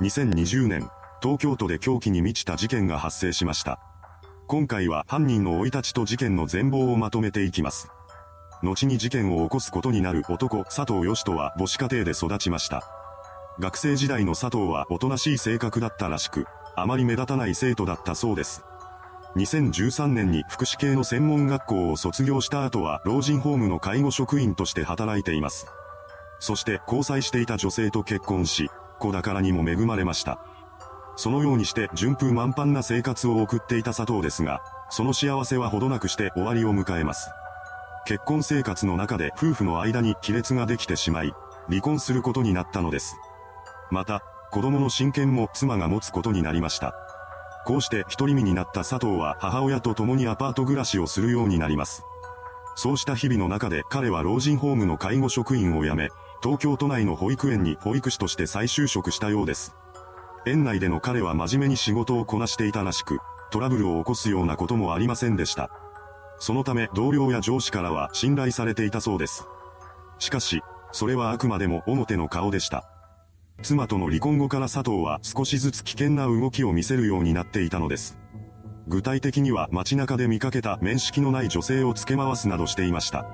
2020年、東京都で狂気に満ちた事件が発生しました。今回は犯人の生い立ちと事件の全貌をまとめていきます。後に事件を起こすことになる男、佐藤義人は母子家庭で育ちました。学生時代の佐藤はおとなしい性格だったらしく、あまり目立たない生徒だったそうです。2013年に福祉系の専門学校を卒業した後は老人ホームの介護職員として働いています。そして交際していた女性と結婚し、子宝にも恵まれました。そのようにして順風満帆な生活を送っていた佐藤ですが、その幸せはほどなくして終わりを迎えます。結婚生活の中で夫婦の間に亀裂ができてしまい、離婚することになったのです。また、子供の親権も妻が持つことになりました。こうして独り身になった佐藤は母親と共にアパート暮らしをするようになります。そうした日々の中で彼は老人ホームの介護職員を辞め、東京都内の保育園に保育士として再就職したようです。園内での彼は真面目に仕事をこなしていたらしく、トラブルを起こすようなこともありませんでした。そのため同僚や上司からは信頼されていたそうです。しかし、それはあくまでも表の顔でした。妻との離婚後から佐藤は少しずつ危険な動きを見せるようになっていたのです。具体的には街中で見かけた面識のない女性を付け回すなどしていました。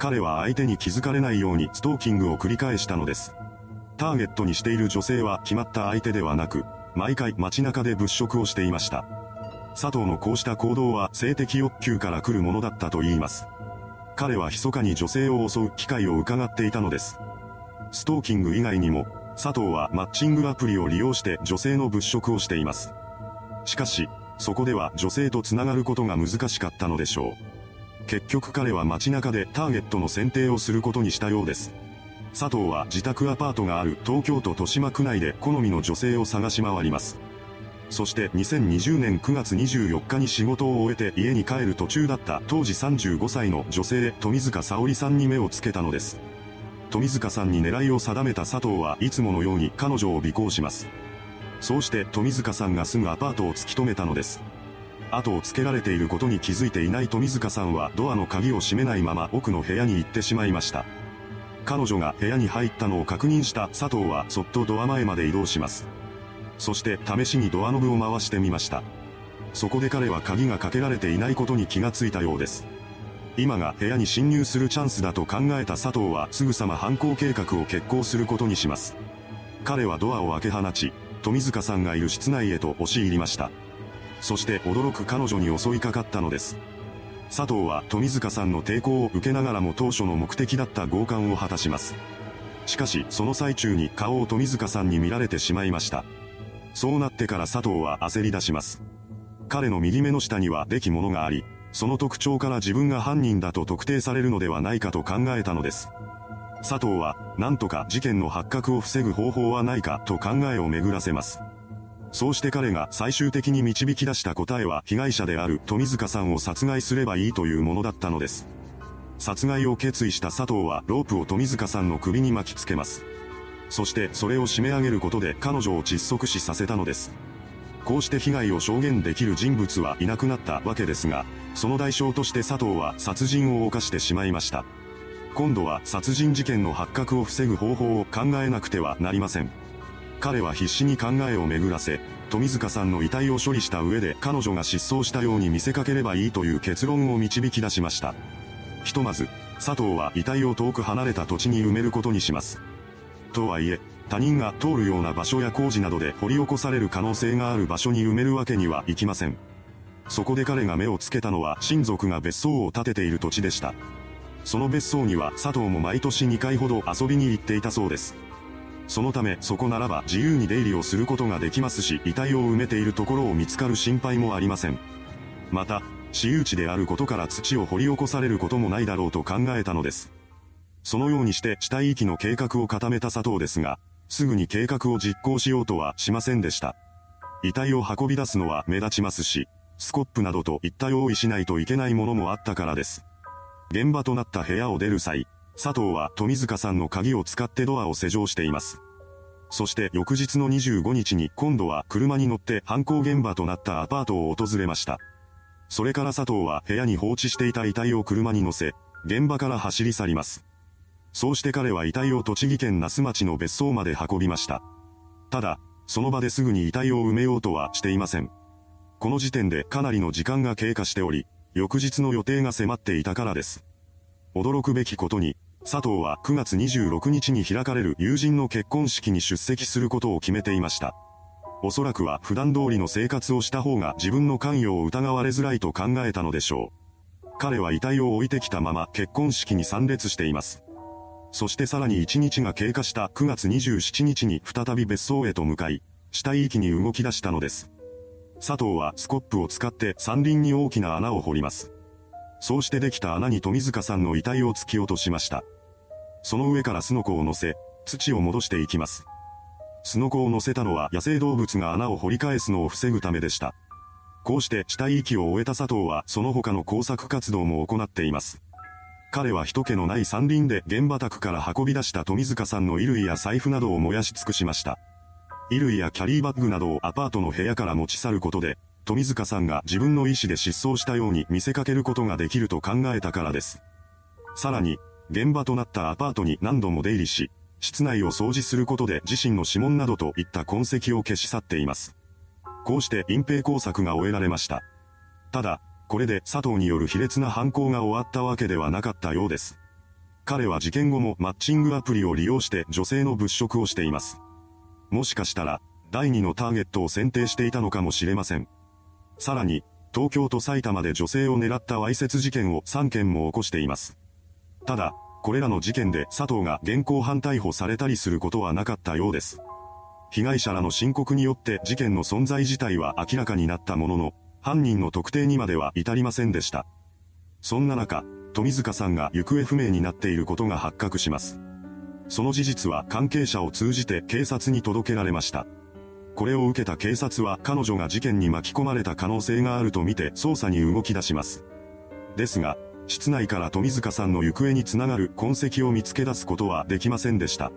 彼は相手に気づかれないようにストーキングを繰り返したのです。ターゲットにしている女性は決まった相手ではなく、毎回街中で物色をしていました。佐藤のこうした行動は性的欲求から来るものだったと言います。彼は密かに女性を襲う機会を伺っていたのです。ストーキング以外にも、佐藤はマッチングアプリを利用して女性の物色をしています。しかし、そこでは女性とつながることが難しかったのでしょう。結局彼は街中でターゲットの選定をすることにしたようです。佐藤は自宅アパートがある東京都豊島区内で好みの女性を探し回ります。そして2020年9月24日に仕事を終えて家に帰る途中だった当時35歳の女性富塚沙織さんに目をつけたのです。富塚さんに狙いを定めた佐藤はいつものように彼女を尾行します。そうして富塚さんが住むアパートを突き止めたのです。後をつけられていることに気づいていない富塚さんはドアの鍵を閉めないまま奥の部屋に行ってしまいました。彼女が部屋に入ったのを確認した佐藤はそっとドア前まで移動します。そして試しにドアノブを回してみました。そこで彼は鍵がかけられていないことに気がついたようです。今が部屋に侵入するチャンスだと考えた佐藤はすぐさま犯行計画を決行することにします。彼はドアを開け放ち、富塚さんがいる室内へと押し入りました。そして驚く彼女に襲いかかったのです。佐藤は富塚さんの抵抗を受けながらも当初の目的だった強姦を果たします。しかしその最中に顔を富塚さんに見られてしまいました。そうなってから佐藤は焦り出します。彼の右目の下にはできものがあり、その特徴から自分が犯人だと特定されるのではないかと考えたのです。佐藤はなんとか事件の発覚を防ぐ方法はないかと考えを巡らせます。そうして彼が最終的に導き出した答えは被害者である富塚さんを殺害すればいいというものだったのです。殺害を決意した佐藤はロープを富塚さんの首に巻きつけます。そしてそれを締め上げることで彼女を窒息死させたのです。こうして被害を証言できる人物はいなくなったわけですが、その代償として佐藤は殺人を犯してしまいました。今度は殺人事件の発覚を防ぐ方法を考えなくてはなりません。彼は必死に考えを巡らせ、富塚さんの遺体を処理した上で彼女が失踪したように見せかければいいという結論を導き出しました。ひとまず、佐藤は遺体を遠く離れた土地に埋めることにします。とはいえ、他人が通るような場所や工事などで掘り起こされる可能性がある場所に埋めるわけにはいきません。そこで彼が目をつけたのは親族が別荘を建てている土地でした。その別荘には佐藤も毎年2回ほど遊びに行っていたそうです。そのためそこならば自由に出入りをすることができますし、遺体を埋めているところを見つかる心配もありません。また、私有地であることから土を掘り起こされることもないだろうと考えたのです。そのようにして死体遺棄の計画を固めた佐藤ですが、すぐに計画を実行しようとはしませんでした。遺体を運び出すのは目立ちますし、スコップなどといった用意しないといけないものもあったからです。現場となった部屋を出る際、佐藤は富塚さんの鍵を使ってドアを施錠しています。そして翌日の25日に今度は車に乗って犯行現場となったアパートを訪れました。それから佐藤は部屋に放置していた遺体を車に乗せ、現場から走り去ります。そうして彼は遺体を栃木県那須町の別荘まで運びました。ただ、その場ですぐに遺体を埋めようとはしていません。この時点でかなりの時間が経過しており、翌日の予定が迫っていたからです。驚くべきことに、佐藤は9月26日に開かれる友人の結婚式に出席することを決めていました。おそらくは普段通りの生活をした方が自分の関与を疑われづらいと考えたのでしょう。彼は遺体を置いてきたまま結婚式に参列しています。そしてさらに1日が経過した9月27日に再び別荘へと向かい、死体遺棄に動き出したのです。佐藤はスコップを使って山林に大きな穴を掘ります。そうしてできた穴に富塚さんの遺体を突き落としました。その上からすのこを乗せ、土を戻していきます。すのこを乗せたのは野生動物が穴を掘り返すのを防ぐためでした。こうして死体遺棄を終えた佐藤はその他の工作活動も行っています。彼は人気のない山林で現場宅から運び出した富塚さんの衣類や財布などを燃やし尽くしました。衣類やキャリーバッグなどをアパートの部屋から持ち去ることで、富塚さんが自分の意思で失踪したように見せかけることができると考えたからです。さらに、現場となったアパートに何度も出入りし、室内を掃除することで自身の指紋などといった痕跡を消し去っています。こうして隠蔽工作が終えられました。ただ、これで佐藤による卑劣な犯行が終わったわけではなかったようです。彼は事件後もマッチングアプリを利用して女性の物色をしています。もしかしたら、第2のターゲットを選定していたのかもしれません。さらに、東京と埼玉で女性を狙ったわいせつ事件を3件も起こしています。ただ、これらの事件で佐藤が現行犯逮捕されたりすることはなかったようです。被害者らの申告によって事件の存在自体は明らかになったものの、犯人の特定にまでは至りませんでした。そんな中、富塚さんが行方不明になっていることが発覚します。その事実は関係者を通じて警察に届けられました。これを受けた警察は彼女が事件に巻き込まれた可能性があるとみて捜査に動き出します。ですが、室内から富塚さんの行方につながる痕跡を見つけ出すことはできませんでした。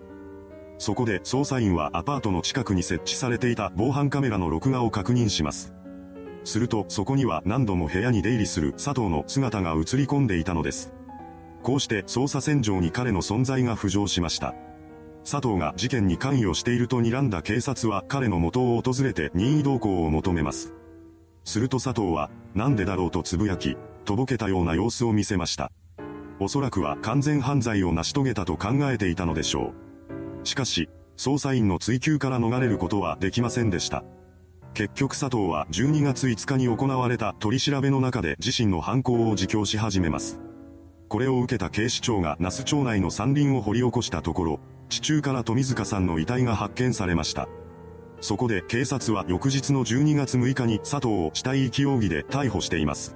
そこで捜査員はアパートの近くに設置されていた防犯カメラの録画を確認します。するとそこには何度も部屋に出入りする佐藤の姿が映り込んでいたのです。こうして捜査線上に彼の存在が浮上しました。佐藤が事件に関与していると睨んだ警察は彼の元を訪れて任意同行を求めます。すると佐藤は、なんでだろうとつぶやき、とぼけたような様子を見せました。おそらくは完全犯罪を成し遂げたと考えていたのでしょう。しかし、捜査員の追及から逃れることはできませんでした。結局佐藤は12月5日に行われた取り調べの中で自身の犯行を自供し始めます。これを受けた警視庁が那須町内の山林を掘り起こしたところ、地中から富塚さんの遺体が発見されました。そこで警察は翌日の12月6日に佐藤を死体遺棄容疑で逮捕しています。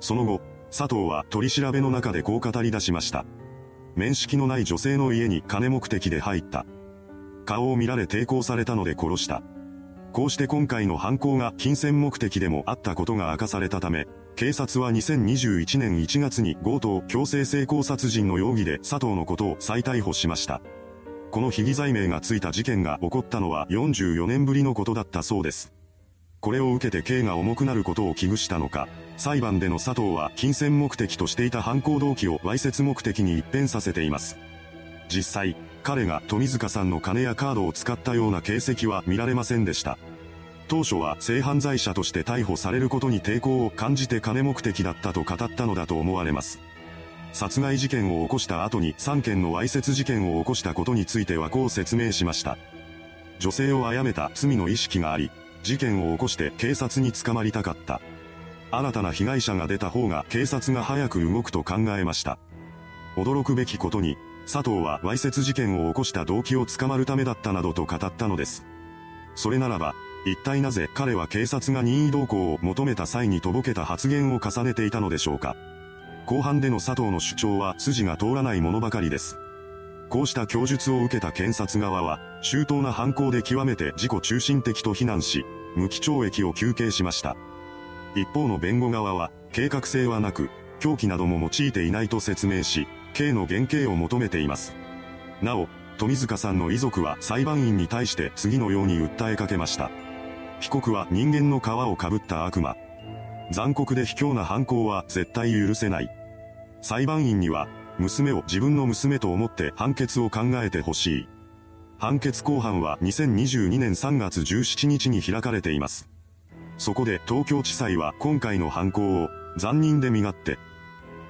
その後、佐藤は取り調べの中でこう語り出しました。面識のない女性の家に金目的で入った。顔を見られ抵抗されたので殺した。こうして今回の犯行が金銭目的でもあったことが明かされたため、警察は2021年1月に強盗強制性交殺人の容疑で佐藤のことを再逮捕しました。この被疑罪名がついた事件が起こったのは44年ぶりのことだったそうです。これを受けて刑が重くなることを危惧したのか、裁判での佐藤は金銭目的としていた犯行動機をわいせつ目的に一変させています。実際、彼が富塚さんの金やカードを使ったような形跡は見られませんでした。当初は性犯罪者として逮捕されることに抵抗を感じて金目的だったと語ったのだと思われます。殺害事件を起こした後に3件のわいせつ事件を起こしたことについてはこう説明しました。女性を殺めた罪の意識があり、事件を起こして警察に捕まりたかった。新たな被害者が出た方が警察が早く動くと考えました。驚くべきことに、佐藤はわいせつ事件を起こした動機を捕まるためだったなどと語ったのです。それならば、一体なぜ彼は警察が任意同行を求めた際にとぼけた発言を重ねていたのでしょうか。後半での佐藤の主張は筋が通らないものばかりです。こうした供述を受けた検察側は、周到な犯行で極めて自己中心的と非難し、無期懲役を求刑しました。一方の弁護側は、計画性はなく、凶器なども用いていないと説明し、刑の減刑を求めています。なお、富塚さんの遺族は裁判員に対して次のように訴えかけました。被告は人間の皮をかぶった悪魔。残酷で卑怯な犯行は絶対許せない。裁判員には、娘を自分の娘と思って判決を考えてほしい。判決公判は2022年3月17日に開かれています。そこで東京地裁は今回の犯行を残忍で身勝手、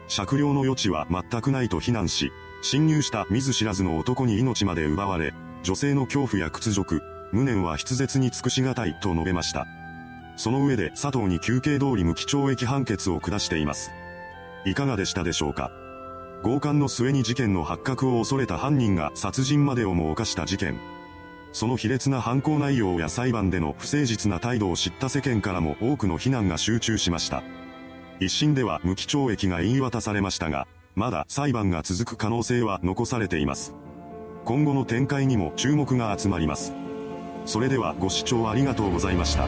酌量の余地は全くないと非難し、侵入した見ず知らずの男に命まで奪われ、女性の恐怖や屈辱、無念は筆舌に尽くしがたいと述べました。その上で佐藤に求刑通り無期懲役判決を下しています。いかがでしたでしょうか。強姦の末に事件の発覚を恐れた犯人が殺人までをも犯した事件。その卑劣な犯行内容や裁判での不誠実な態度を知った世間からも多くの非難が集中しました。一審では無期懲役が言い渡されましたが、まだ裁判が続く可能性は残されています。今後の展開にも注目が集まります。それではご視聴ありがとうございました。